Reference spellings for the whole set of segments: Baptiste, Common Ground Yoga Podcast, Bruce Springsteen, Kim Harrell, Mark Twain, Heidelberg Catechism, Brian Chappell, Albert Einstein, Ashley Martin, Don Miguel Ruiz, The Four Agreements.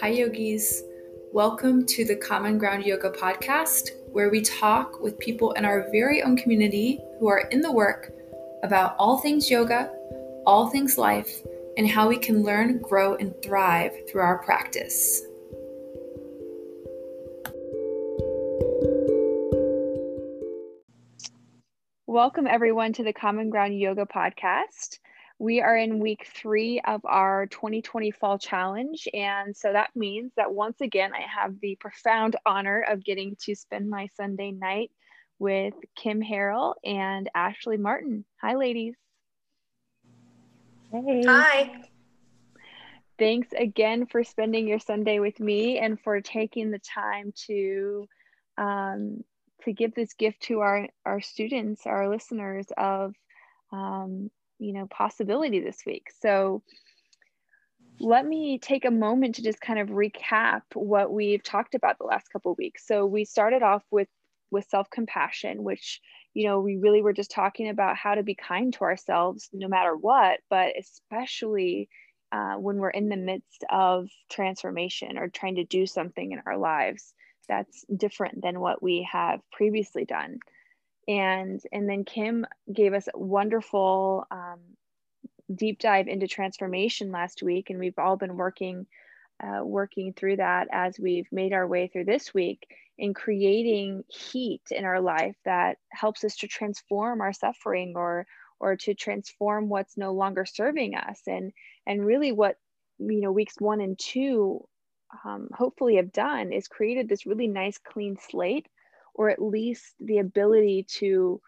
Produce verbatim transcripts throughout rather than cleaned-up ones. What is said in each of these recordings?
Hi yogis, welcome to the Common Ground Yoga Podcast, where we talk with people in our very own community who are in the work about all things yoga, all things life, and how we can learn, grow, and thrive through our practice. Welcome everyone to the Common Ground Yoga Podcast. We are in week three of our twenty twenty Fall Challenge, and so that means that once again, I have the profound honor of getting to spend my Sunday night with Kim Harrell and Ashley Martin. Hi, ladies. Hey. Hi. Thanks again for spending your Sunday with me and for taking the time to um, to give this gift to our, our students, our listeners of um, you know, possibility this week. So let me take a moment to just kind of recap what we've talked about the last couple of weeks. So we started off with, with self-compassion, which, you know, we really were just talking about how to be kind to ourselves no matter what, but especially uh, when we're in the midst of transformation or trying to do something in our lives that's different than what we have previously done. And and then Kim gave us a wonderful um, deep dive into transformation last week. And we've all been working, uh, working through that as we've made our way through this week in creating heat in our life that helps us to transform our suffering or or to transform what's no longer serving us. And, and really what, you know, weeks one and two um, hopefully have done is created this really nice clean slate, or at least the ability to,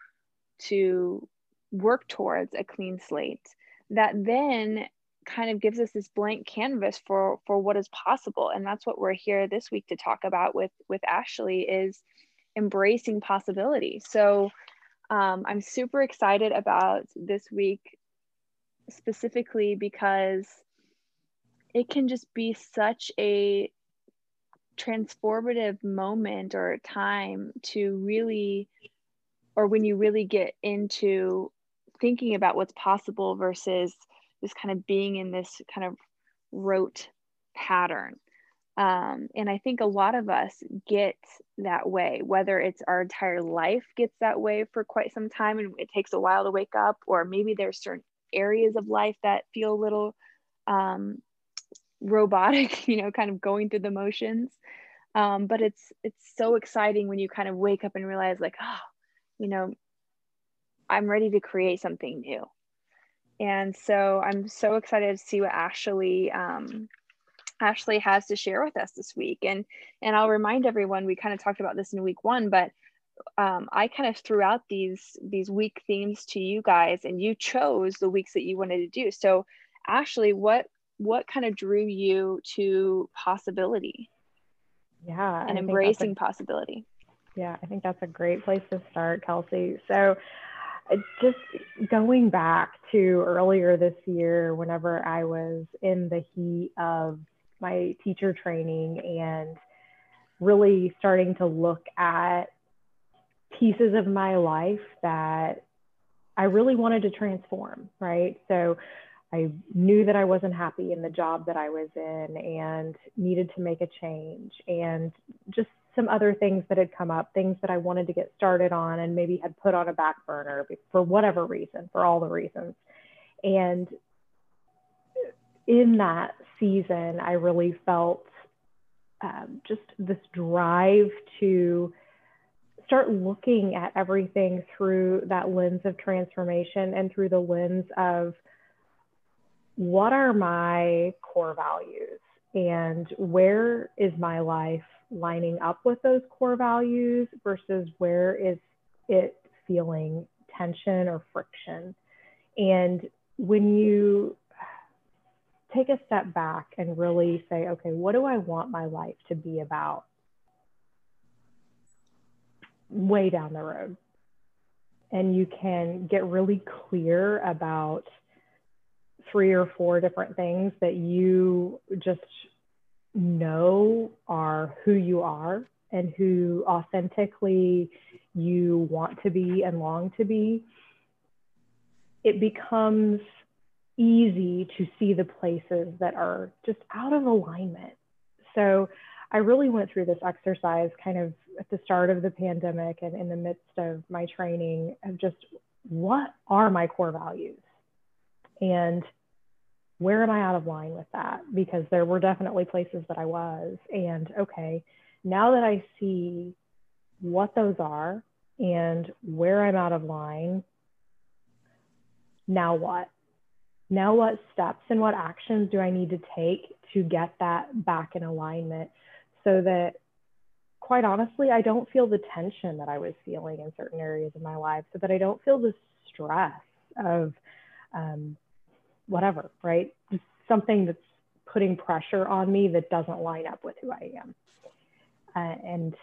to work towards a clean slate that then kind of gives us this blank canvas for, for what is possible. And that's what we're here this week to talk about with, with Ashley, is embracing possibility. So um, I'm super excited about this week specifically because it can just be such a transformative moment or time to really, or when you really get into thinking about what's possible versus just kind of being in this kind of rote pattern. Um, and I think a lot of us get that way, whether it's our entire life gets that way for quite some time and it takes a while to wake up, or maybe there's certain areas of life that feel a little um, robotic, you know, kind of going through the motions. Um, but it's, it's so exciting when you kind of wake up and realize like, oh, you know, I'm ready to create something new. And so I'm so excited to see what Ashley, um, Ashley has to share with us this week. And, and I'll remind everyone, we kind of talked about this in week one, but um, I kind of threw out these, these week themes to you guys, and you chose the weeks that you wanted to do. So Ashley, what, What kind of drew you to possibility? Yeah. And embracing possibility. Yeah, I think that's a great place to start, Kelsey. So just going back to earlier this year, whenever I was in the heat of my teacher training and really starting to look at pieces of my life that I really wanted to transform, right? So I knew that I wasn't happy in the job that I was in and needed to make a change, and just some other things that had come up, things that I wanted to get started on and maybe had put on a back burner for whatever reason, for all the reasons. And in that season, I really felt um, just this drive to start looking at everything through that lens of transformation and through the lens of, what are my core values and where is my life lining up with those core values versus where is it feeling tension or friction? And when you take a step back and really say, okay, what do I want my life to be about way down the road? And you can get really clear about three or four different things that you just know are who you are and who authentically you want to be and long to be, it becomes easy to see the places that are just out of alignment so I really went through this exercise kind of at the start of the pandemic and in the midst of my training of just, what are my core values? And where am I out of line with that? Because there were definitely places that I was. And okay, now that I see what those are and where I'm out of line, now what? Now what steps and what actions do I need to take to get that back in alignment, so that, quite honestly, I don't feel the tension that I was feeling in certain areas of my life, so that I don't feel the stress of um, whatever, right? Just something that's putting pressure on me that doesn't line up with who I am. Uh, and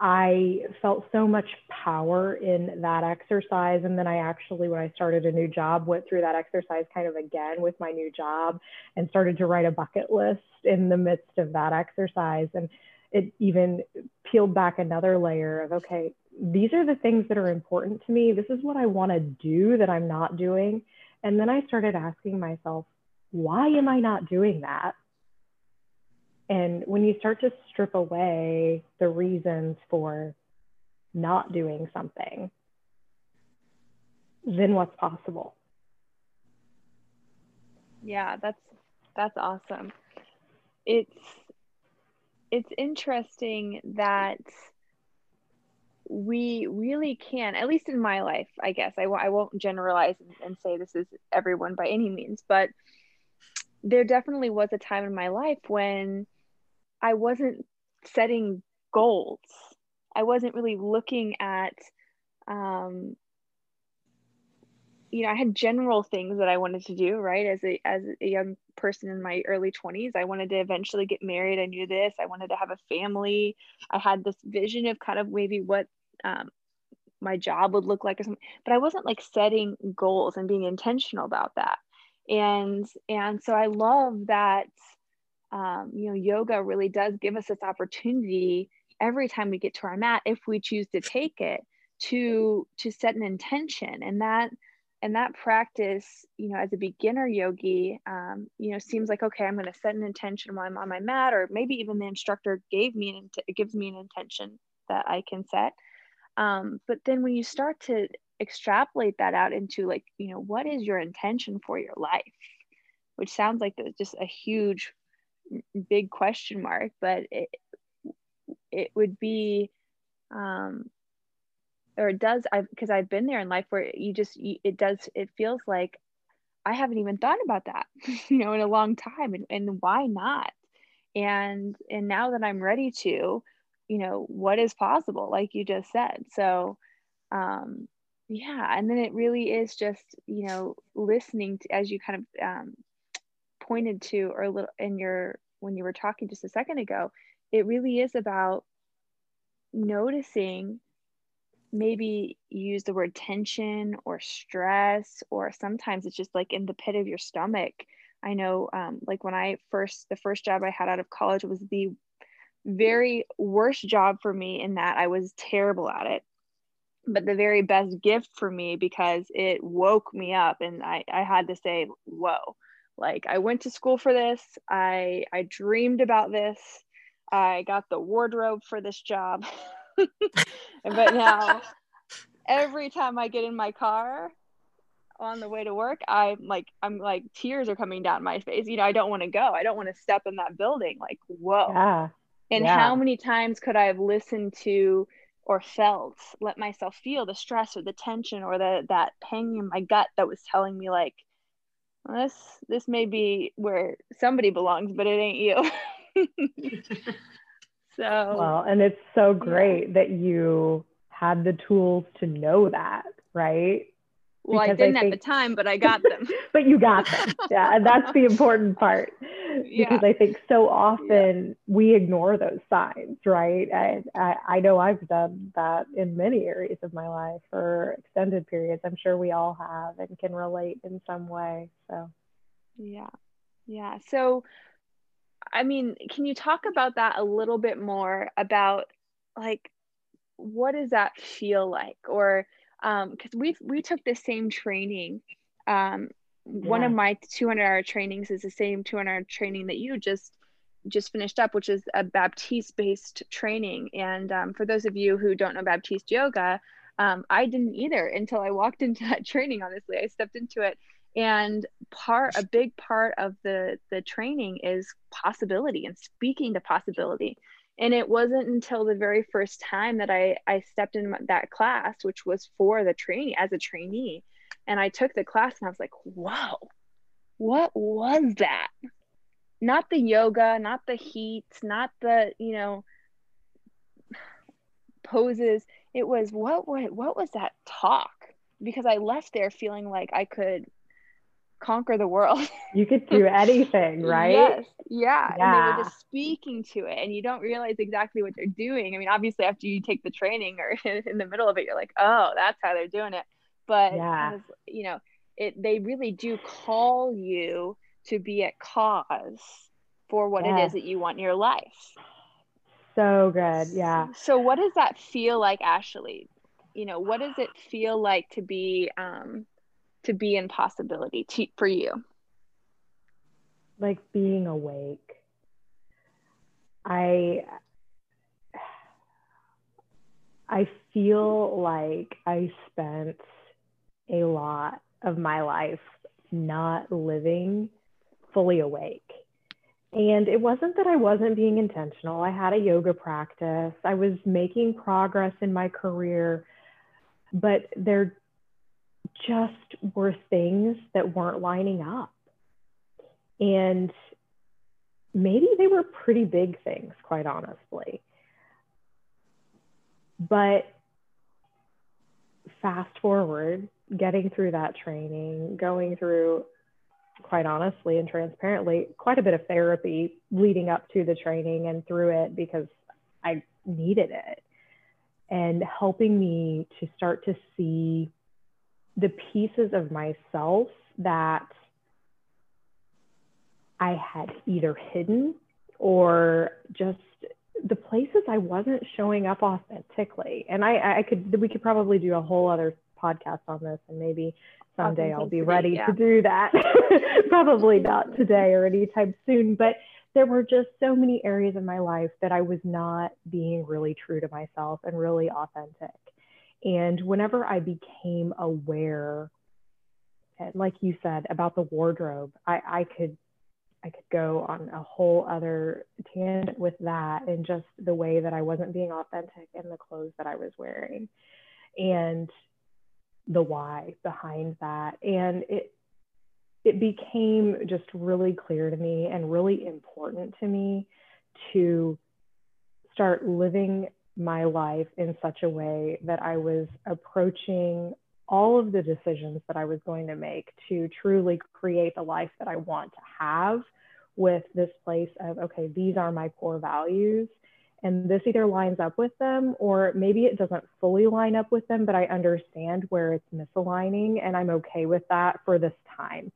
I felt so much power in that exercise. And then I actually, when I started a new job, went through that exercise kind of again with my new job and started to write a bucket list in the midst of that exercise. And it even peeled back another layer of, okay, these are the things that are important to me. This is what I want to do that I'm not doing. And then I started asking myself, why am I not doing that? And when you start to strip away the reasons for not doing something, then what's possible? Yeah, that's that's awesome. It's it's interesting that we really can, at least in my life, I guess, I, I won't generalize and, and say this is everyone by any means, but there definitely was a time in my life when I wasn't setting goals. I wasn't really looking at, um, you know, I had general things that I wanted to do, right? As a, as a young person in my early twenties, I wanted to eventually get married. I knew this. I wanted to have a family. I had this vision of kind of maybe what um, my job would look like or something, but I wasn't like setting goals and being intentional about that. And, and so I love that, Um, you know, yoga really does give us this opportunity every time we get to our mat, if we choose to take it, to to set an intention. And that and that practice, you know, as a beginner yogi, um, you know, seems like, okay, I'm going to set an intention while I'm on my mat, or maybe even the instructor gave me an int- gives me an intention that I can set. Um, but then when you start to extrapolate that out into, like, you know, what is your intention for your life, which sounds like there's just a huge big question mark, but it it would be, um, or it does, I've because I've been there in life where you just, you, it does, it feels like I haven't even thought about that, you know, in a long time, and, and why not? And, and now that I'm ready to, you know, what is possible, like you just said. So, um, yeah. And then it really is just, you know, listening to, as you kind of, um, pointed to, or a little in your, when you were talking just a second ago, it really is about noticing, maybe use the word tension or stress, or sometimes it's just like in the pit of your stomach. I know, um, like when I first, the first job I had out of college was the very worst job for me in that I was terrible at it, but the very best gift for me, because it woke me up and I, I had to say, whoa. Like, I went to school for this. I I dreamed about this. I got the wardrobe for this job. But now every time I get in my car on the way to work, I'm like, I'm like, tears are coming down my face. You know, I don't want to go. I don't want to step in that building. Like, whoa. Yeah. And yeah. How many times could I have listened to or felt, let myself feel the stress or the tension or the, that pang in my gut that was telling me, like, This this may be where somebody belongs, but it ain't you. So well, and it's so great yeah. that you had the tools to know that, right? Well, because I didn't I think, at the time, but I got them. But you got them, yeah, and that's the important part. Yeah. Because I think so often yeah. we ignore those signs, right? I, I I know I've done that in many areas of my life for extended periods. I'm sure we all have and can relate in some way. So, yeah, yeah. So, I mean, can you talk about that a little bit more, about like, what does that feel like, or Um, cause we, we took the same training. Um, yeah. One of my two hundred hour trainings is the same two hundred hour training that you just just finished up, which is a Baptiste-based training. And um, for those of you who don't know Baptiste yoga, um, I didn't either until I walked into that training. Honestly, I stepped into it, and part a big part of the the training is possibility and speaking to possibility. And it wasn't until the very first time that I I stepped in that class, which was for the trainee as a trainee, and I took the class, and I was like, "Whoa, what was that?" Not the yoga, not the heat, not the, you know, poses. It was, what, what, what was that talk? Because I left there feeling like I could conquer the world. You could do anything, right? Yes. Yeah. yeah. And they were just speaking to it, and you don't realize exactly what they're doing. I mean, obviously after you take the training or in the middle of it, you're like, oh, that's how they're doing it. But, yeah. was, you know, it, they really do call you to be at cause for what yes. it is that you want in your life. So good, yeah. So what does that feel like, Ashley? You know, what does it feel like to be um, to be in possibility to, for you? Like being awake. I I feel like I spent a lot of my life not living fully awake. And it wasn't that I wasn't being intentional. I had a yoga practice. I was making progress in my career, but there just were things that weren't lining up. And maybe they were pretty big things, quite honestly. But fast forward, getting through that training, going through, quite honestly and transparently, quite a bit of therapy leading up to the training and through it, because I needed it, and helping me to start to see the pieces of myself that I had either hidden or just the places I wasn't showing up authentically. And I, I could, we could probably do a whole other podcast on this, and maybe someday I'll be ready yeah. to do that. Probably not today or anytime soon, but there were just so many areas of my life that I was not being really true to myself and really authentic. And whenever I became aware, like you said, about the wardrobe, I, I could I could go on a whole other tangent with that, and just the way that I wasn't being authentic in the clothes that I was wearing, and the why behind that. And it it became just really clear to me and really important to me to start living my life in such a way that I was approaching all of the decisions that I was going to make to truly create the life that I want to have, with this place of, okay, these are my core values, and this either lines up with them, or maybe it doesn't fully line up with them, but I understand where it's misaligning, and I'm okay with that for this time.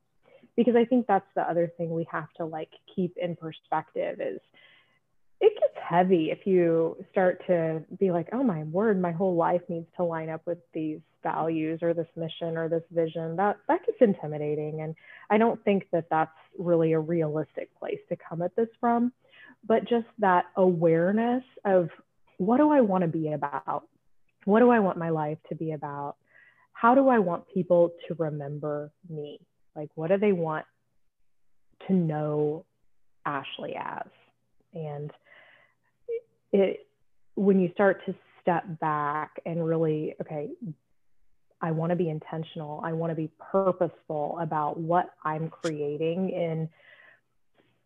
Because I think that's the other thing we have to like keep in perspective, is it gets heavy if you start to be like, oh my word, my whole life needs to line up with these values or this mission or this vision. That, that gets intimidating. And I don't think that that's really a realistic place to come at this from. But just that awareness of, what do I want to be about? What do I want my life to be about? How do I want people to remember me? Like, what do they want to know Ashley as? And it, when you start to step back and really, okay, I want to be intentional. I want to be purposeful about what I'm creating in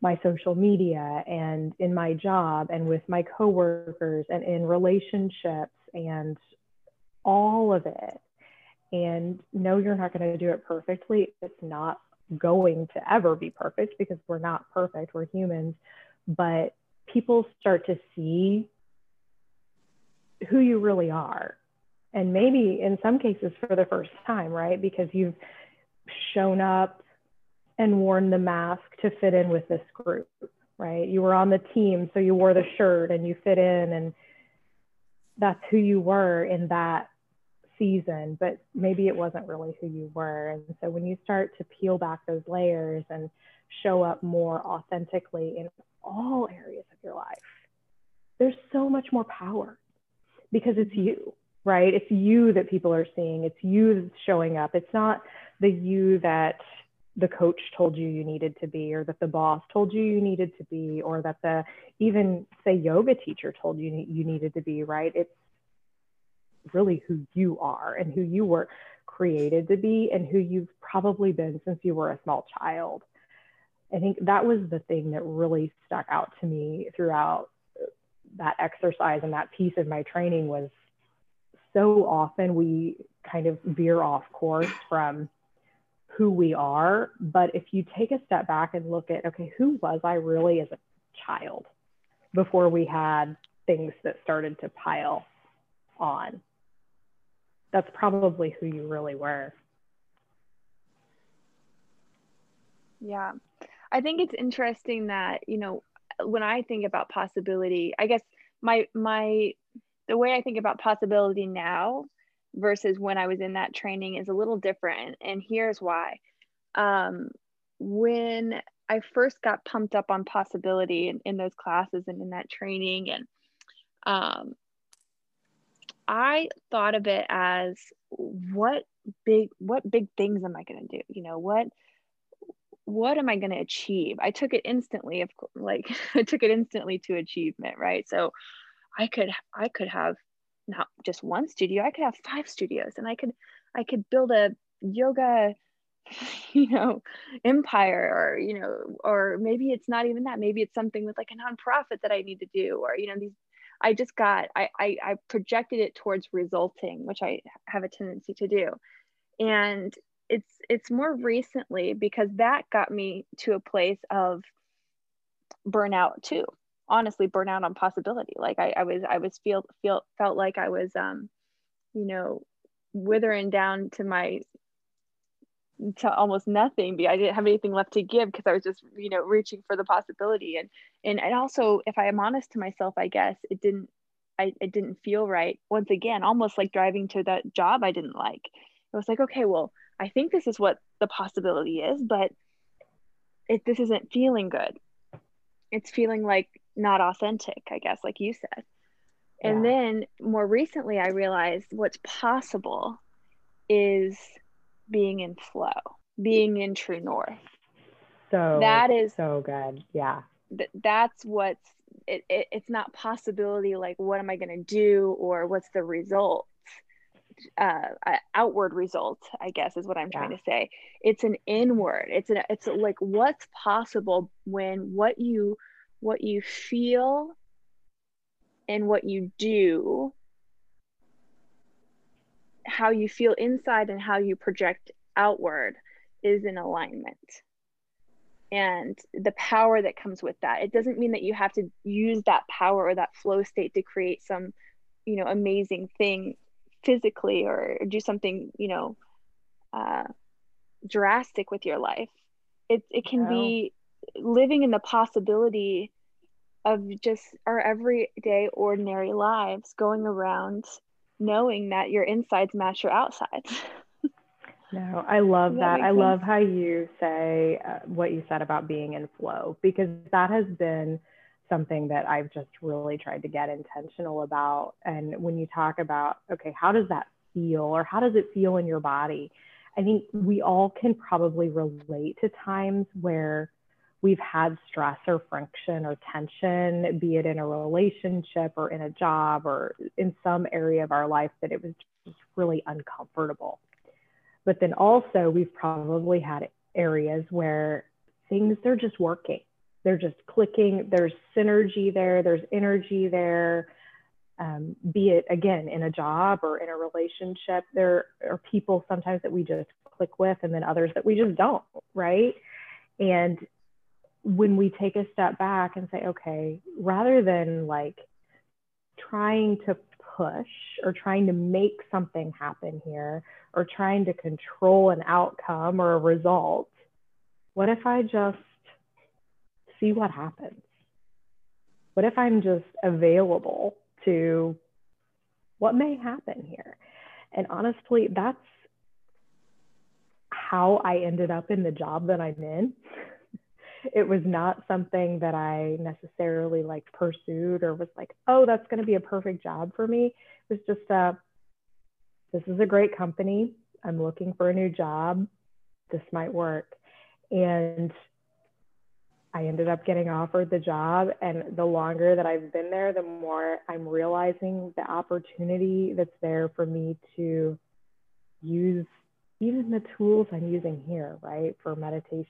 my social media and in my job and with my coworkers and in relationships and all of it. And no, you're not going to do it perfectly. It's not going to ever be perfect, because we're not perfect. We're humans. But people start to see who you really are. And maybe in some cases for the first time, right? Because you've shown up and worn the mask to fit in with this group, right? You were on the team, so you wore the shirt and you fit in, and that's who you were in that season, but maybe it wasn't really who you were. And so when you start to peel back those layers and show up more authentically in all areas of your life, there's so much more power because it's you, right? It's you that people are seeing. It's you that's showing up. It's not the you that the coach told you you needed to be, or that the boss told you you needed to be, or that the even say yoga teacher told you you needed to be, right? It's really who you are and who you were created to be and who you've probably been since you were a small child. I think that was the thing that really stuck out to me throughout that exercise and that piece of my training was so often we kind of veer off course from who we are. But if you take a step back and look at, okay, who was I really as a child before we had things that started to pile on? That's probably who you really were. Yeah. I think it's interesting that, you know, when I think about possibility, I guess my, my, the way I think about possibility now versus when I was in that training is a little different. And here's why. Um, when I first got pumped up on possibility in, in those classes and in that training, and um, I thought of it as what big, what big things am I going to do? You know, what, what am I going to achieve? I took it instantly, of course, like I took it instantly to achievement, right? So I could, I could have not just one studio, I could have five studios, and I could, I could build a yoga, you know, empire, or, you know, or maybe it's not even that, maybe it's something with like a nonprofit that I need to do, or, you know, these, I just got, I, I, I projected it towards resulting, which I have a tendency to do. And it's, it's more recently because that got me to a place of burnout too. Honestly, burnout on possibility. Like I, I was, I was feel, feel, felt like I was, um, you know, withering down to my, to almost nothing. I didn't have anything left to give because I was just, you know, reaching for the possibility. And, and, and also, if I am honest to myself, I guess it didn't, I, it didn't feel right. Once again, almost like driving to that job I didn't like. It was like, okay, well, I think this is what the possibility is, but it, this isn't feeling good. It's feeling like not authentic, I guess, like you said. And yeah. Then more recently, I realized what's possible is being in flow, being in true north. So that is so good. Yeah. Th- that's what's, it, it, it's not possibility like, what am I going to do? Or what's the result? Uh, uh, outward result, I guess, is what I'm trying yeah. to say. It's an inward. It's an, it's like what's possible when what you, what you feel and what you do, how you feel inside and how you project outward is in alignment. And the power that comes with that. It doesn't mean that you have to use that power or that flow state to create some, you know, amazing thing physically, or do something, you know, uh, drastic with your life. It it can wow. be living in the possibility of just our everyday ordinary lives, going around knowing that your insides match your outsides. No, I love that. that. I sense? love how you say uh, what you said about being in flow, because that has been something that I've just really tried to get intentional about. And when you talk about, okay, how does that feel, or how does it feel in your body? I think we all can probably relate to times where we've had stress or friction or tension, be it in a relationship or in a job or in some area of our life that it was just really uncomfortable. But then also we've probably had areas where things, they're just working. They're just clicking, there's synergy there, there's energy there, um, be it, again, in a job or in a relationship. There are people sometimes that we just click with, and then others that we just don't, right? And when we take a step back and say, okay, rather than like trying to push or trying to make something happen here, or trying to control an outcome or a result, what if I just see what happens? What if I'm just available to what may happen here? And honestly, that's how I ended up in the job that I'm in. it was not something that I necessarily like pursued or was like, oh, that's going to be a perfect job for me. It was just a, this is a great company. I'm looking for a new job. This might work. And I ended up getting offered the job. And the longer that I've been there, the more I'm realizing the opportunity that's there for me to use even the tools I'm using here, right, for meditation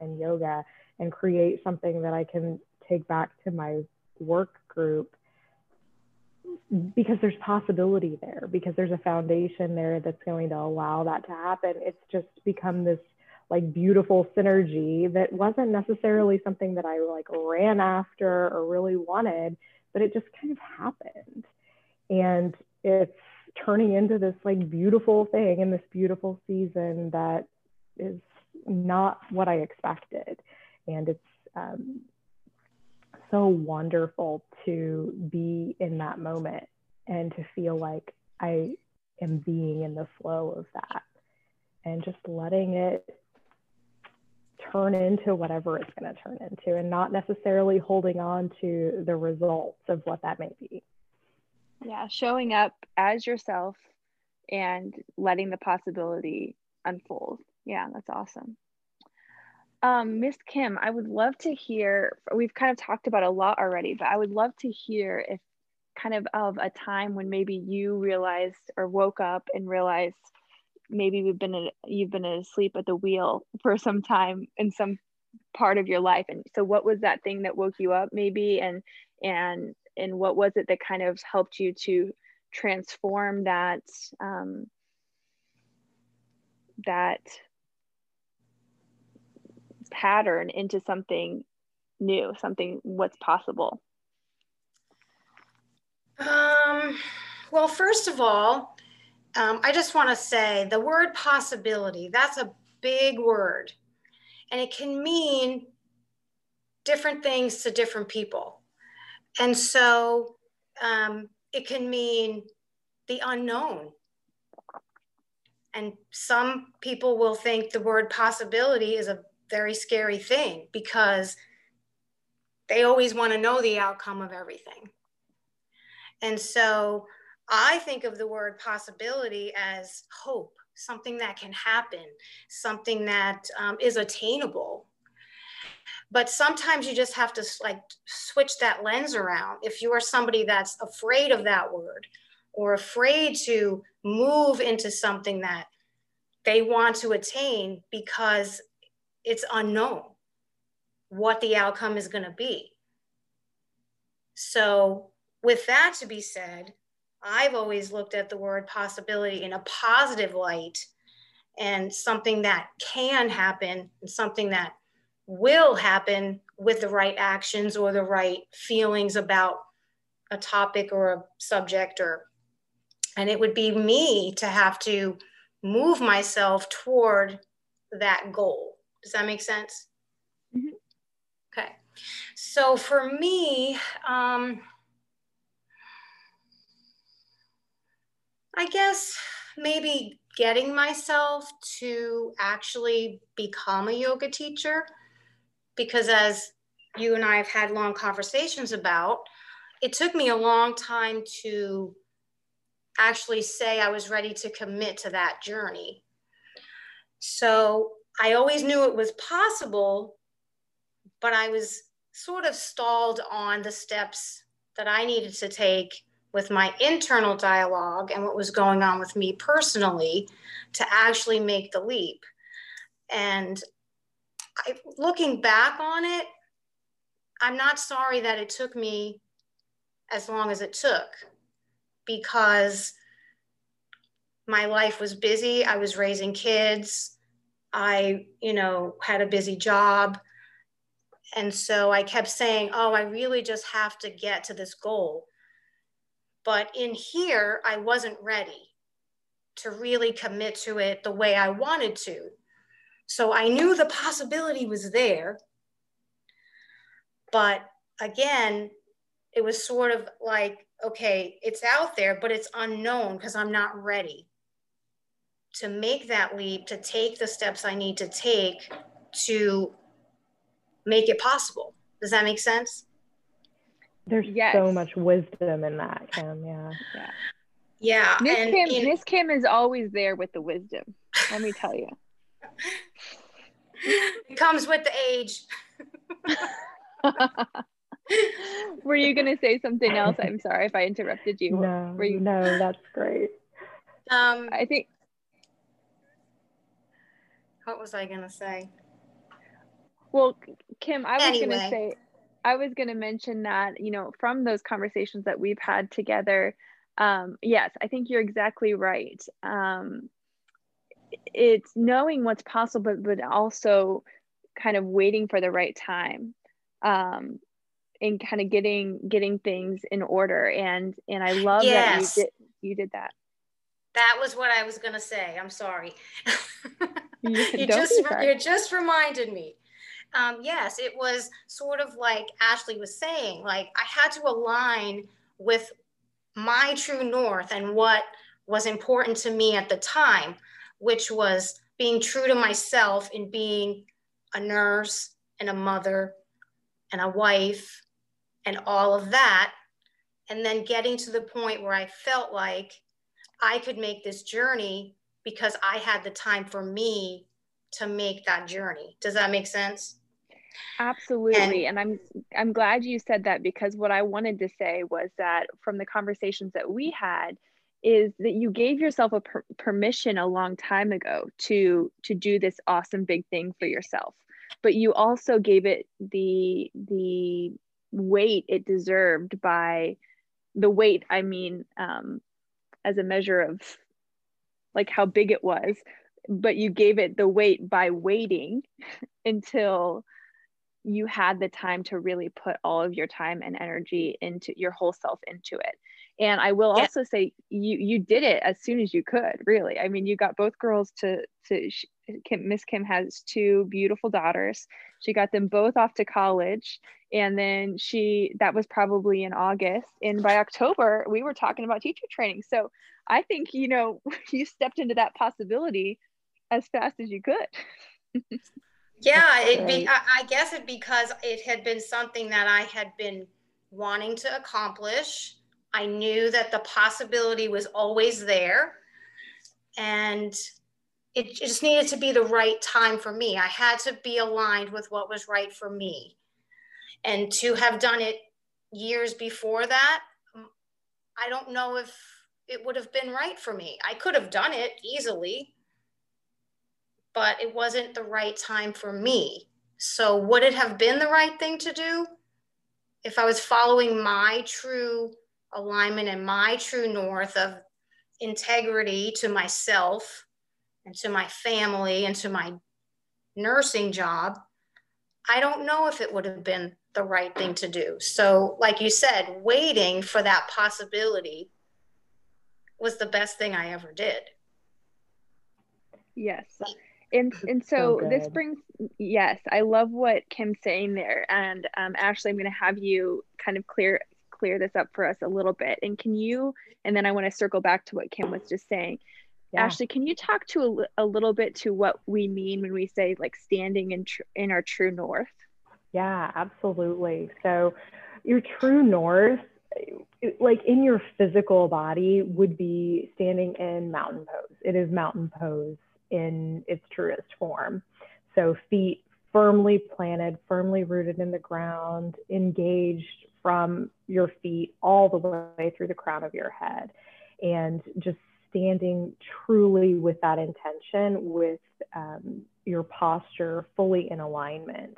and yoga, and create something that I can take back to my work group, because there's possibility there, because there's a foundation there that's going to allow that to happen. It's just become this like beautiful synergy that wasn't necessarily something that I like ran after or really wanted, but it just kind of happened. And it's turning into this like beautiful thing in this beautiful season that is not what I expected. And it's um, so wonderful to be in that moment and to feel like I am being in the flow of that and just letting it turn into whatever it's going to turn into, and not necessarily holding on to the results of what that may be. Yeah, showing up as yourself and letting the possibility unfold. Yeah, that's awesome. Um, Miss Kim, I would love to hear, we've kind of talked about a lot already, but I would love to hear if kind of of a time when maybe you realized or woke up and realized maybe we've been you've been asleep at the wheel for some time in some part of your life. And so what was that thing that woke you up maybe? And, and And what was it that kind of helped you to transform that um, that pattern into something new, something what's possible? Um, well, first of all, um, I just want to say the word possibility, that's a big word. And it can mean different things to different people. And so um, it can mean the unknown. And some people will think the word possibility is a very scary thing because they always want to know the outcome of everything. And so I think of the word possibility as hope, something that can happen, something that um, is attainable. But sometimes you just have to like switch that lens around. If you are somebody that's afraid of that word or afraid to move into something that they want to attain because it's unknown what the outcome is going to be. So with that to be said, I've always looked at the word possibility in a positive light, and something that can happen and something that will happen with the right actions or the right feelings about a topic or a subject, or, and it would be me to have to move myself toward that goal. Does that make sense? Mm-hmm. Okay. So for me, um, I guess maybe getting myself to actually become a yoga teacher. Because as you and I have had long conversations about, it took me a long time to actually say I was ready to commit to that journey. So I always knew it was possible, but I was sort of stalled on the steps that I needed to take with my internal dialogue and what was going on with me personally to actually make the leap. And I, looking back on it, I'm not sorry that it took me as long as it took, because my life was busy. I was raising kids. I, you know, had a busy job. And so I kept saying, oh, I really just have to get to this goal. But in here, I wasn't ready to really commit to it the way I wanted to. So I knew the possibility was there, but again, it was sort of like, okay, it's out there, but it's unknown because I'm not ready to make that leap, to take the steps I need to take to make it possible. Does that make sense? There's yes. so much wisdom in that, Kim. Yeah. Yeah. Yeah. Miss and, Kim, you know, Miss Kim is always there with the wisdom. Let me tell you. It comes with the age. Were you going to say something else? I'm sorry if I interrupted you. No, Were you... no, that's great. Um, I think. What was I going to say? Well, Kim, I anyway. was going to say, I was going to mention that, you know, from those conversations that we've had together, um, yes, I think you're exactly right. Um, it's knowing what's possible, but also kind of waiting for the right time. Um, and kind of getting getting things in order, and and I love yes. that you did you did that. That was what I was gonna say. I'm sorry. you you just sorry. you just reminded me. Um, yes, it was sort of like Ashley was saying. Like I had to align with my true north and what was important to me at the time, which was being true to myself and being a nurse and a mother and a wife and all of that. And then getting to the point where I felt like I could make this journey because I had the time for me to make that journey. Does that make sense? Absolutely. And, and I'm, I'm glad you said that, because what I wanted to say was that from the conversations that we had is that you gave yourself a per- permission a long time ago to, to do this awesome big thing for yourself. But you also gave it the the weight it deserved by the weight, I mean, um, as a measure of like how big it was, but you gave it the weight by waiting until you had the time to really put all of your time and energy into your whole self into it. And I will yeah. also say you you did it as soon as you could, really. I mean, you got both girls to, to Kim, Miss Kim has two beautiful daughters. She got them both off to college. And then she, that was probably in August. And by October, we were talking about teacher training. So I think, you know, you stepped into that possibility as fast as you could. yeah, it be, I, I guess it because it had been something that I had been wanting to accomplish. I knew that the possibility was always there, and it just needed to be the right time for me. I had to be aligned with what was right for me, and to have done it years before that, I don't know if it would have been right for me. I could have done it easily, but it wasn't the right time for me. So would it have been the right thing to do if I was following my true alignment and my true north of integrity to myself and to my family and to my nursing job? I don't know if it would have been the right thing to do. So like you said, waiting for that possibility was the best thing I ever did. Yes. And and so, so this brings, yes, I love what Kim's saying there. And um, Ashley, I'm going to have you kind of clear clear this up for us a little bit, and can you, and then I want to circle back to what Kim was just saying. Yeah. Ashley, can you talk to a, a little bit to what we mean when we say like standing in tr- in our true north? Yeah, absolutely. So your true north, like in your physical body, would be standing in mountain pose. It is mountain pose in its truest form. So feet firmly planted, firmly rooted in the ground, engaged from your feet all the way through the crown of your head, and just standing truly with that intention, with um, your posture fully in alignment.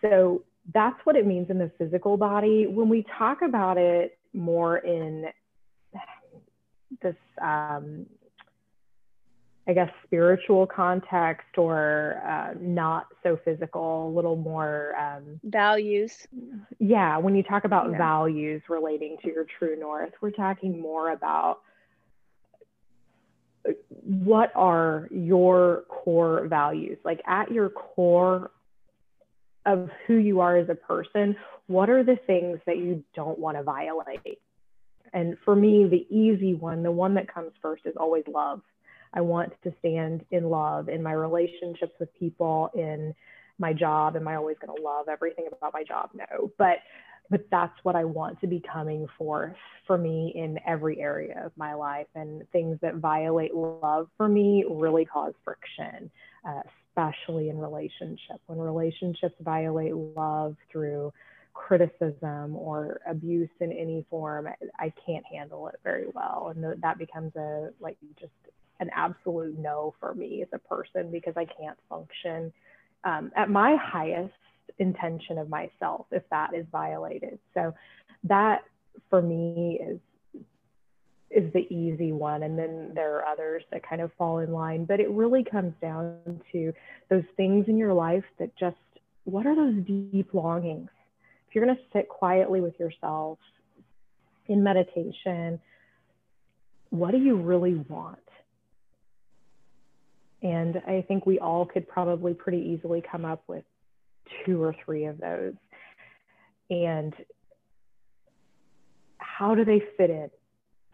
So that's what it means in the physical body. When we talk about it more in this, um, I guess, spiritual context, or uh, not so physical, a little more um, values. Yeah. When you talk about yeah. values relating to your true north, we're talking more about what are your core values, like at your core of who you are as a person. What are the things that you don't want to violate? And for me, the easy one, the one that comes first, is always love. I want to stand in love in my relationships with people, in my job. Am I always going to love everything about my job? No, but but that's what I want to be coming forth for me in every area of my life. And things that violate love for me really cause friction, uh, especially in relationships. When relationships violate love through criticism or abuse in any form, I can't handle it very well. And th- that becomes a, like, just an absolute no for me as a person, because I can't function um, at my highest intention of myself if that is violated. So that for me is is the easy one. And then there are others that kind of fall in line, but it really comes down to those things in your life that just, what are those deep longings? If you're going to sit quietly with yourself in meditation, what do you really want? And I think we all could probably pretty easily come up with two or three of those. And how do they fit in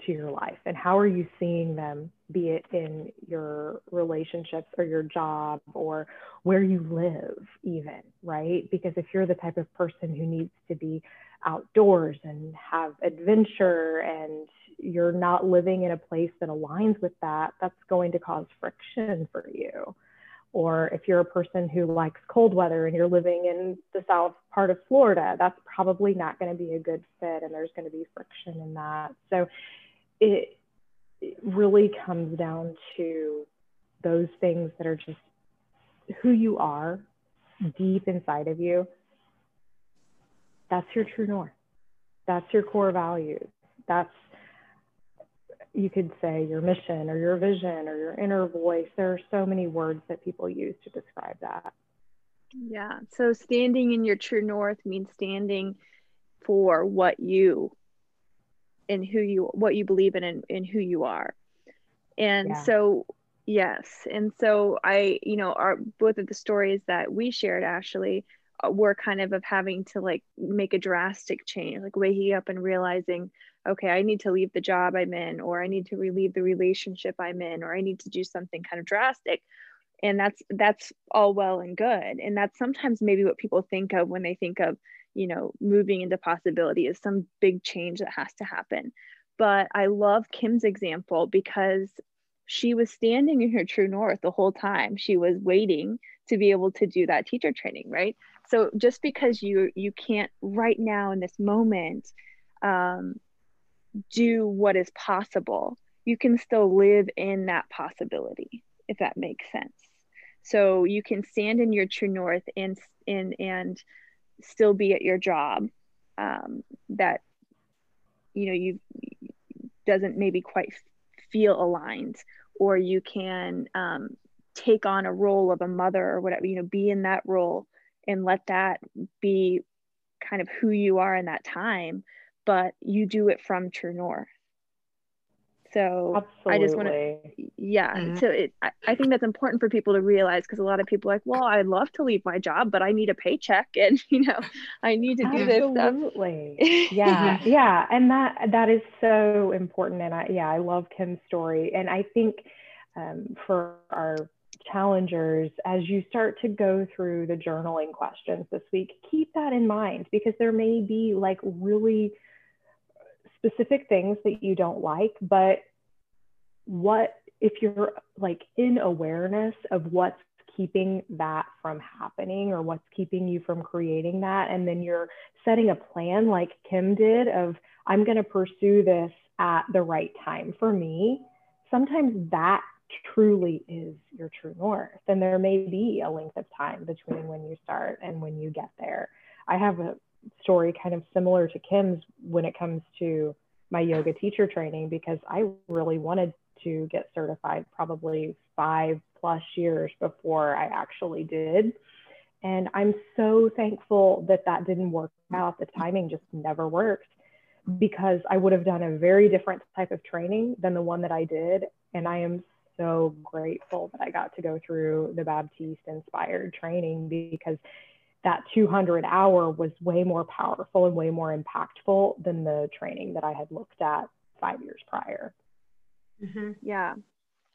to your life? And how are you seeing them, be it in your relationships or your job or where you live even, right? Because if you're the type of person who needs to be outdoors and have adventure and you're not living in a place that aligns with that, that's going to cause friction for you. Or if you're a person who likes cold weather and you're living in the south part of Florida, that's probably not going to be a good fit, and there's going to be friction in that. So it, it really comes down to those things that are just who you are deep inside of you. That's your true north. That's your core values. That's, you could say, your mission or your vision or your inner voice. There are so many words that people use to describe that. Yeah. So standing in your true north means standing for what you and who you, what you believe in and, and who you are. And yeah. so, yes. And so I, you know, our, both of the stories that we shared actually were kind of of having to like make a drastic change, like waking up and realizing, okay, I need to leave the job I'm in, or I need to leave the relationship I'm in, or I need to do something kind of drastic. And that's, that's all well and good. And that's sometimes maybe what people think of when they think of, you know, moving into possibility is some big change that has to happen. But I love Kim's example because she was standing in her true north the whole time. She was waiting to be able to do that teacher training, right? So just because you, you can't right now in this moment, um, do what is possible, you can still live in that possibility, if that makes sense. So you can stand in your true north and and, and still be at your job um, that, you know, you doesn't maybe quite feel aligned, or you can um, take on a role of a mother or whatever, you know, be in that role and let that be kind of who you are in that time, but you do it from true north. So absolutely. I just want to, yeah. Mm-hmm. So it, I, I think that's important for people to realize, because a lot of people are like, well, I'd love to leave my job, but I need a paycheck, and you know, I need to do absolutely. This. Absolutely. Yeah, yeah, and that that is so important. And I, yeah, I love Kim's story, and I think um, for our challengers, as you start to go through the journaling questions this week, keep that in mind, because there may be like really specific things that you don't like, but what if you're like in awareness of what's keeping that from happening, or what's keeping you from creating that, and then you're setting a plan like Kim did of, I'm going to pursue this at the right time for me. Sometimes that truly is your true north, and there may be a length of time between when you start and when you get there. I have a story kind of similar to Kim's when it comes to my yoga teacher training, because I really wanted to get certified probably five plus years before I actually did, and I'm so thankful that that didn't work out. The timing just never worked, because I would have done a very different type of training than the one that I did, and I am so grateful that I got to go through the Baptiste inspired training, because that two hundred hour was way more powerful and way more impactful than the training that I had looked at five years prior. Mm-hmm. Yeah,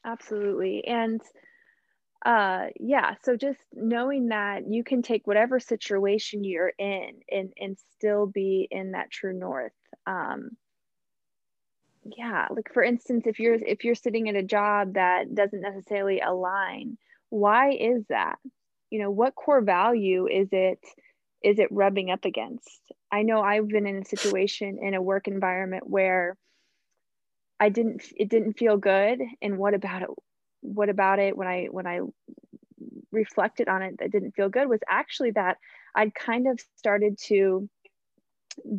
absolutely. And uh, yeah, so just knowing that you can take whatever situation you're in and, and still be in that true north. Um, yeah, like for instance, if you're, if you're sitting at a job that doesn't necessarily align, why is that? You know, what core value is it, is it rubbing up against? I know I've been in a situation in a work environment where I didn't, it didn't feel good. And what about it? What about it when I, when I reflected on it, that didn't feel good was actually that I'd kind of started to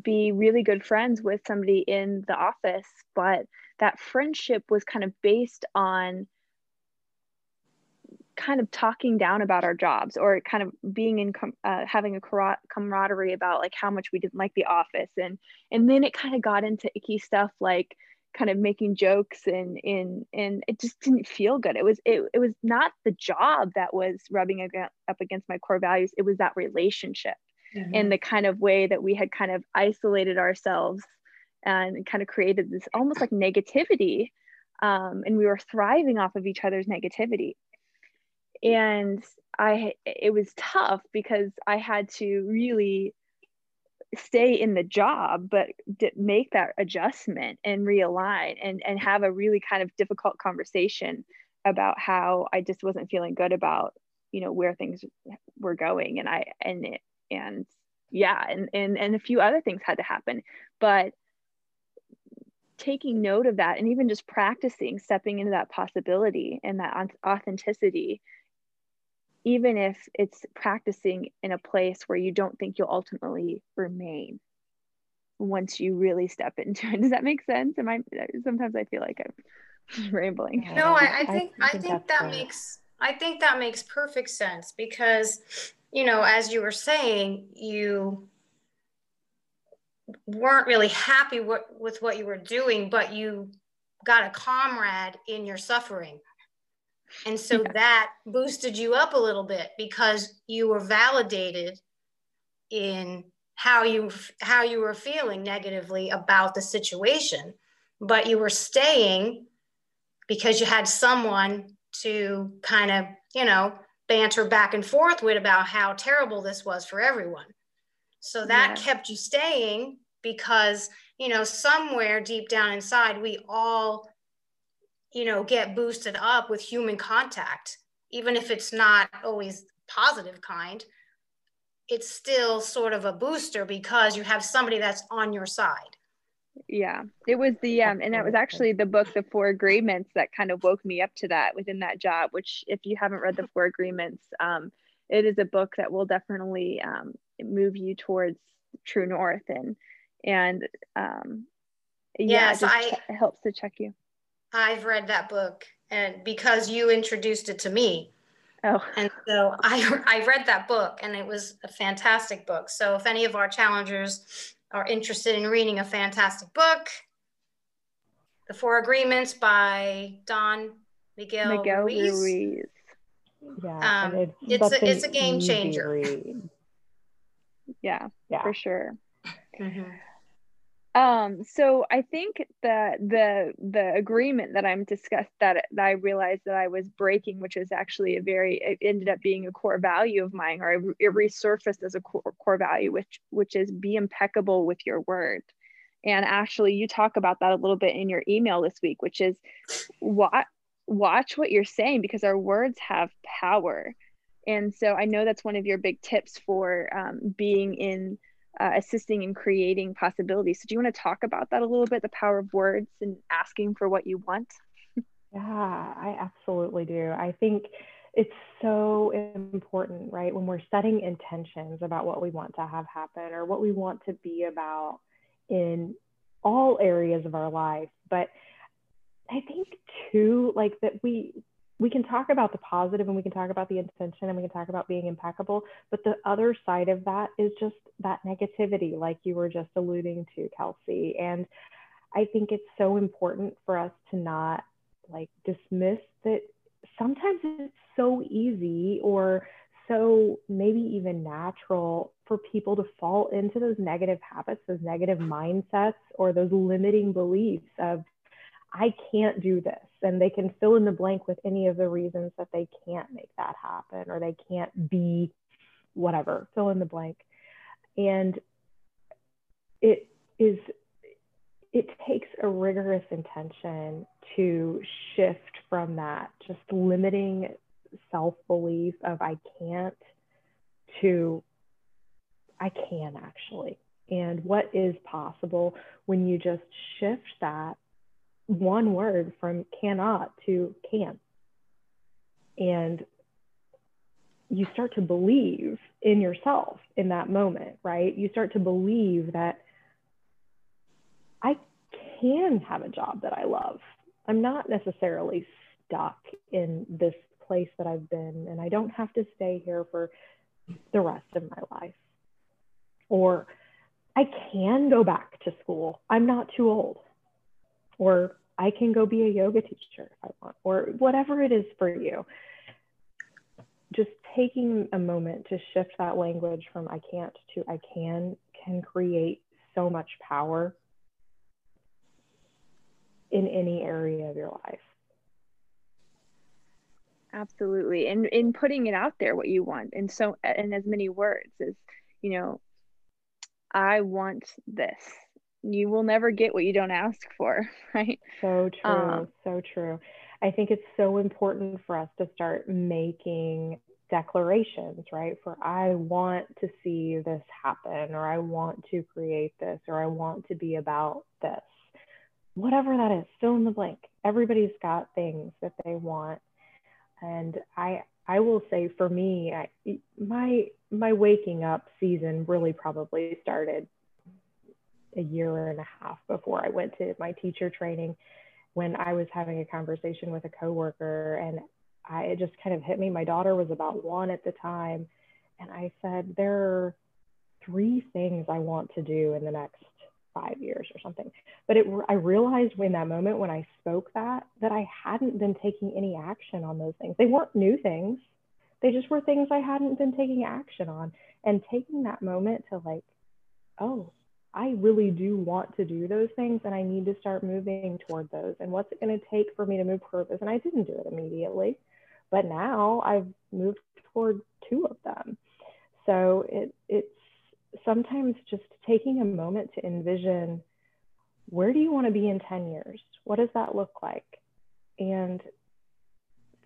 be really good friends with somebody in the office, but that friendship was kind of based on kind of talking down about our jobs, or kind of being in, com- uh, having a camar- camaraderie about like how much we didn't like the office. And, and then it kind of got into icky stuff, like kind of making jokes, and, and, and it just didn't feel good. It was, it, it was not the job that was rubbing ag- up against my core values. It was that relationship, mm-hmm. and the kind of way that we had kind of isolated ourselves and kind of created this almost like negativity. Um, and we were thriving off of each other's negativity. And I, it was tough because I had to really stay in the job, but make that adjustment and realign, and, and have a really kind of difficult conversation about how I just wasn't feeling good about, you know, where things were going. And I, and, it, and yeah, and, and, and a few other things had to happen, but taking note of that, and even just practicing stepping into that possibility and that authenticity, even if it's practicing in a place where you don't think you'll ultimately remain once you really step into it. Does that make sense? Am I, sometimes I feel like I'm rambling. No, I, I think, I think, I think that makes, I think that makes perfect sense, because, you know, as you were saying, you weren't really happy what, with what you were doing, but you got a comrade in your suffering. And so yeah. that boosted you up a little bit, because you were validated in how you, how you were feeling negatively about the situation, but you were staying because you had someone to kind of, you know, banter back and forth with about how terrible this was for everyone. So that yeah. kept you staying, because, you know, somewhere deep down inside, we all, you know, get boosted up with human contact, even if it's not always positive kind. It's still sort of a booster because you have somebody that's on your side. Yeah, it was the, um, and that was actually the book, The Four Agreements, that kind of woke me up to that within that job, which if you haven't read The Four Agreements, um, it is a book that will definitely um, move you towards true north, and, and um, yeah, yes, it just I, ch- helps to check you. I've read that book, and because you introduced it to me. Oh. And so I, I read that book, and it was a fantastic book. So if any of our challengers are interested in reading a fantastic book, The Four Agreements by Don Miguel, Miguel Ruiz. Ruiz. Yeah, um, it, it's, a, it's a game changer. Yeah, yeah, for sure. Mm-hmm. Um, so I think that the the agreement that I'm discussed that, that I realized that I was breaking, which is actually a very, it ended up being a core value of mine, or it resurfaced as a core, core value, which which is be impeccable with your word. And Ashley, you talk about that a little bit in your email this week, which is what, watch what you're saying, because our words have power. And so I know that's one of your big tips for um, being in Uh, assisting in creating possibilities. So do you want to talk about that a little bit, the power of words and asking for what you want? Yeah, I absolutely do. I think it's so important, right? When we're setting intentions about what we want to have happen, or what we want to be about in all areas of our life. But I think too, like that we, we can talk about the positive, and we can talk about the intention, and we can talk about being impeccable, but the other side of that is just that negativity, like you were just alluding to, Kelsey. And I think it's so important for us to not like dismiss that. Sometimes it's so easy, or so maybe even natural, for people to fall into those negative habits, those negative mindsets, or those limiting beliefs of, I can't do this. And they can fill in the blank with any of the reasons that they can't make that happen, or they can't be whatever, fill in the blank. And it is, it takes a rigorous intention to shift from that just limiting self-belief of I can't to I can actually. And what is possible when you just shift that one word from cannot to can. And you start to believe in yourself in that moment, right? You start to believe that I can have a job that I love. I'm not necessarily stuck in this place that I've been, and I don't have to stay here for the rest of my life. Or I can go back to school. I'm not too old. Or I can go be a yoga teacher if I want, or whatever it is for you. Just taking a moment to shift that language from I can't to I can can create so much power in any area of your life. Absolutely. And in putting it out there, what you want, and so in as many words as, you know, I want this. You will never get what you don't ask for, right? So true, um, so true. I think it's so important for us to start making declarations, right? For I want to see this happen, or I want to create this, or I want to be about this. Whatever that is, fill in the blank. Everybody's got things that they want. And I I will say for me, I, my my waking up season really probably started a year and a half before I went to my teacher training, when I was having a conversation with a coworker, and I, it just kind of hit me. My daughter was about one at the time, and I said, there are three things I want to do in the next five years or something. But it, I realized in that moment when I spoke that, that I hadn't been taking any action on those things. They weren't new things. They just were things I hadn't been taking action on. And taking that moment to like, oh, I really do want to do those things, and I need to start moving toward those. And what's it going to take for me to move toward those? And I didn't do it immediately, but now I've moved toward two of them. So it, it's sometimes just taking a moment to envision, where do you want to be in ten years? What does that look like? And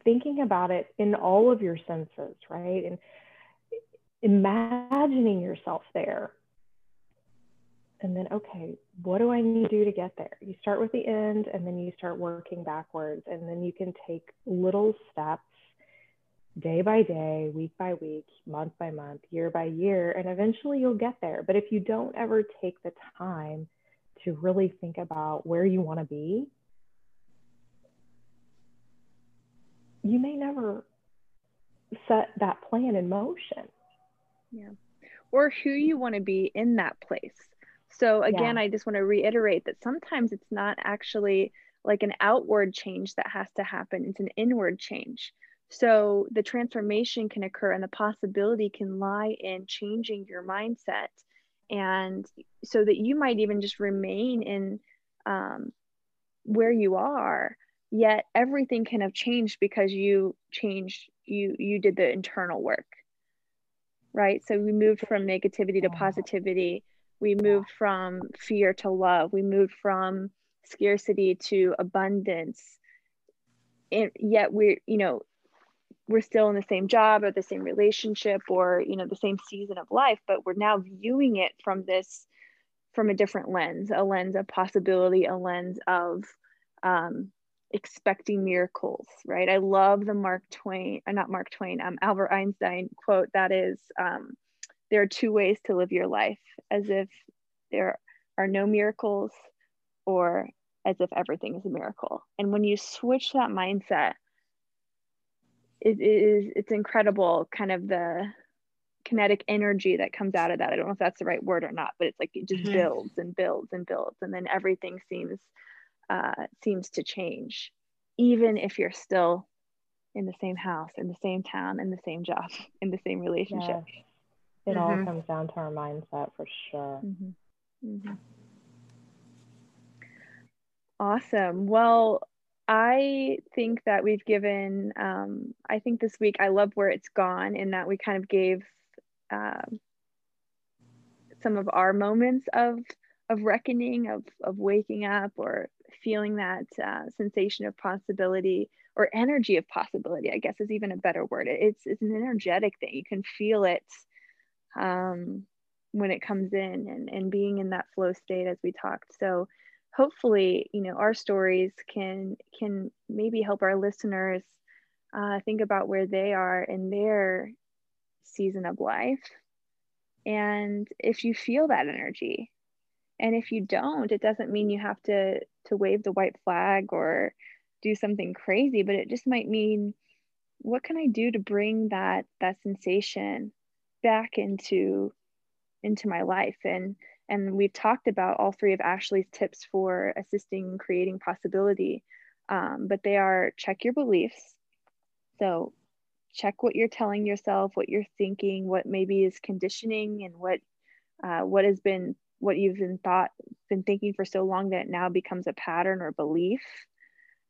thinking about it in all of your senses, right? And imagining yourself there. And then, okay, what do I need to do to get there? You start with the end, and then you start working backwards. And then you can take little steps day by day, week by week, month by month, year by year, and eventually you'll get there. But if you don't ever take the time to really think about where you want to be, you may never set that plan in motion. Yeah. Or who you want to be in that place. So again, yeah. I just want to reiterate that sometimes it's not actually like an outward change that has to happen. It's an inward change. So the transformation can occur, and the possibility can lie in changing your mindset. And so that you might even just remain in um, where you are, yet everything can have changed because you changed, you, you did the internal work, right? So we moved from negativity to positivity. We moved from fear to love. We moved from scarcity to abundance. And yet we're, you know, we're still in the same job or the same relationship or, you know, the same season of life, but we're now viewing it from this, from a different lens, a lens of possibility, a lens of um, expecting miracles, right? I love the Mark Twain, uh, not Mark Twain, um, Albert Einstein quote that is, um, there are two ways to live your life, as if there are no miracles or as if everything is a miracle. And when you switch that mindset, it is, it's incredible, kind of the kinetic energy that comes out of that. I don't know if that's the right word or not, but it's like it just mm-hmm. builds and builds and builds. And then everything seems, uh, seems to change, even if you're still in the same house, in the same town, in the same job, in the same relationship. Yeah. It mm-hmm. all comes down to our mindset for sure. Mm-hmm. Mm-hmm. Awesome. Well, I think that we've given, um, I think this week, I love where it's gone, in that we kind of gave uh, some of our moments of of reckoning, of, of waking up, or feeling that uh, sensation of possibility, or energy of possibility, I guess, is even a better word. It's, it's an energetic thing. You can feel it um, when it comes in, and, and being in that flow state, as we talked. So hopefully, you know, our stories can can maybe help our listeners uh, think about where they are in their season of life, and if you feel that energy. And if you don't, it doesn't mean you have to to wave the white flag or do something crazy, but it just might mean, what can I do to bring that that sensation back into into my life? And And we've talked about all three of Ashley's tips for assisting creating possibility, um, but they are: check your beliefs. So check what you're telling yourself, what you're thinking, what maybe is conditioning, and what uh, what has been, what you've been thought, been thinking for so long that it now becomes a pattern or belief.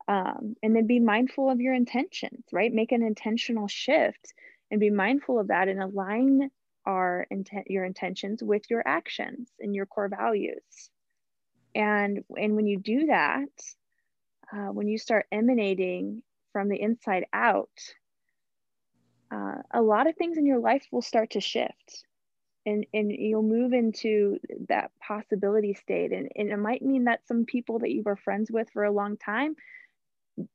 Um, and then be mindful of your intentions, right? Make an intentional shift and be mindful of that, and align Our intent, your intentions with your actions and your core values. And, and when you do that, uh, when you start emanating from the inside out, uh, a lot of things in your life will start to shift, and, and you'll move into that possibility state. And, and it might mean that some people that you were friends with for a long time,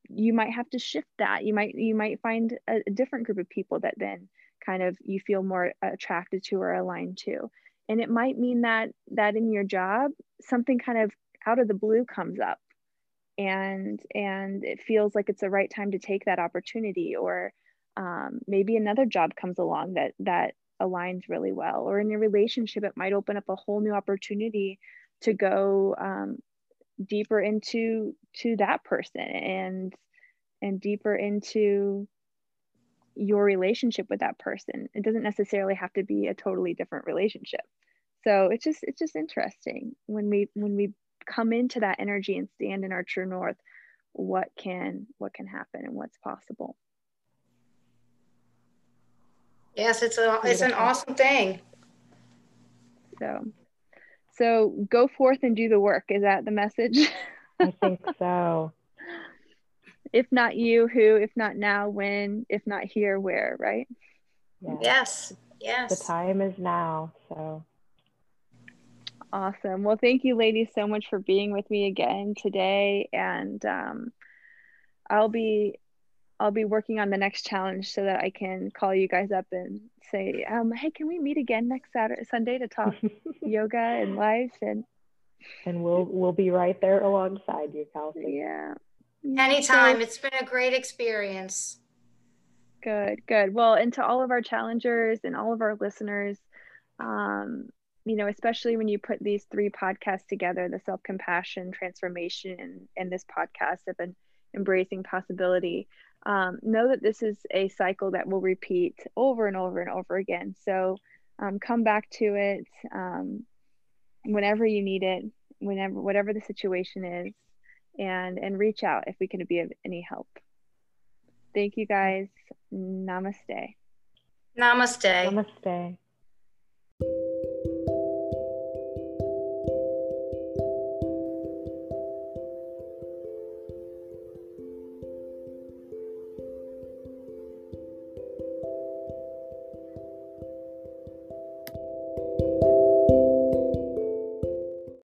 you might have to shift that. You might, you might find a, a different group of people that then kind of you feel more attracted to or aligned to. And it might mean that that in your job, something kind of out of the blue comes up, and and it feels like it's the right time to take that opportunity. Or um, maybe another job comes along that that aligns really well. Or in your relationship, it might open up a whole new opportunity to go um, deeper into to that person, and and deeper into your relationship with that person. It doesn't necessarily have to be a totally different relationship. So it's just it's just interesting when we when we come into that energy and stand in our true north, what can what can happen and what's possible. Yes, it's a it's an awesome thing. So so go forth and do the work. Is that the message? I think so. If not you, who? If not now, when? If not here, where? Right? Yeah. Yes. Yes. The time is now. So awesome. Well, thank you, ladies, so much for being with me again today. And um, I'll be I'll be working on the next challenge so that I can call you guys up and say, um, hey, can we meet again next Saturday, Sunday to talk yoga and life, and and we'll we'll be right there alongside you, Kelsey. Yeah. Anytime. It's been a great experience. Good, good. Well, and to all of our challengers and all of our listeners, um, you know, especially when you put these three podcasts together, the self-compassion, transformation, and, and this podcast of an embracing possibility, um, know that this is a cycle that will repeat over and over and over again. So um, come back to it um, whenever you need it, whenever, whatever the situation is. And and reach out if we can be of any help. Thank you guys. Namaste. Namaste. Namaste.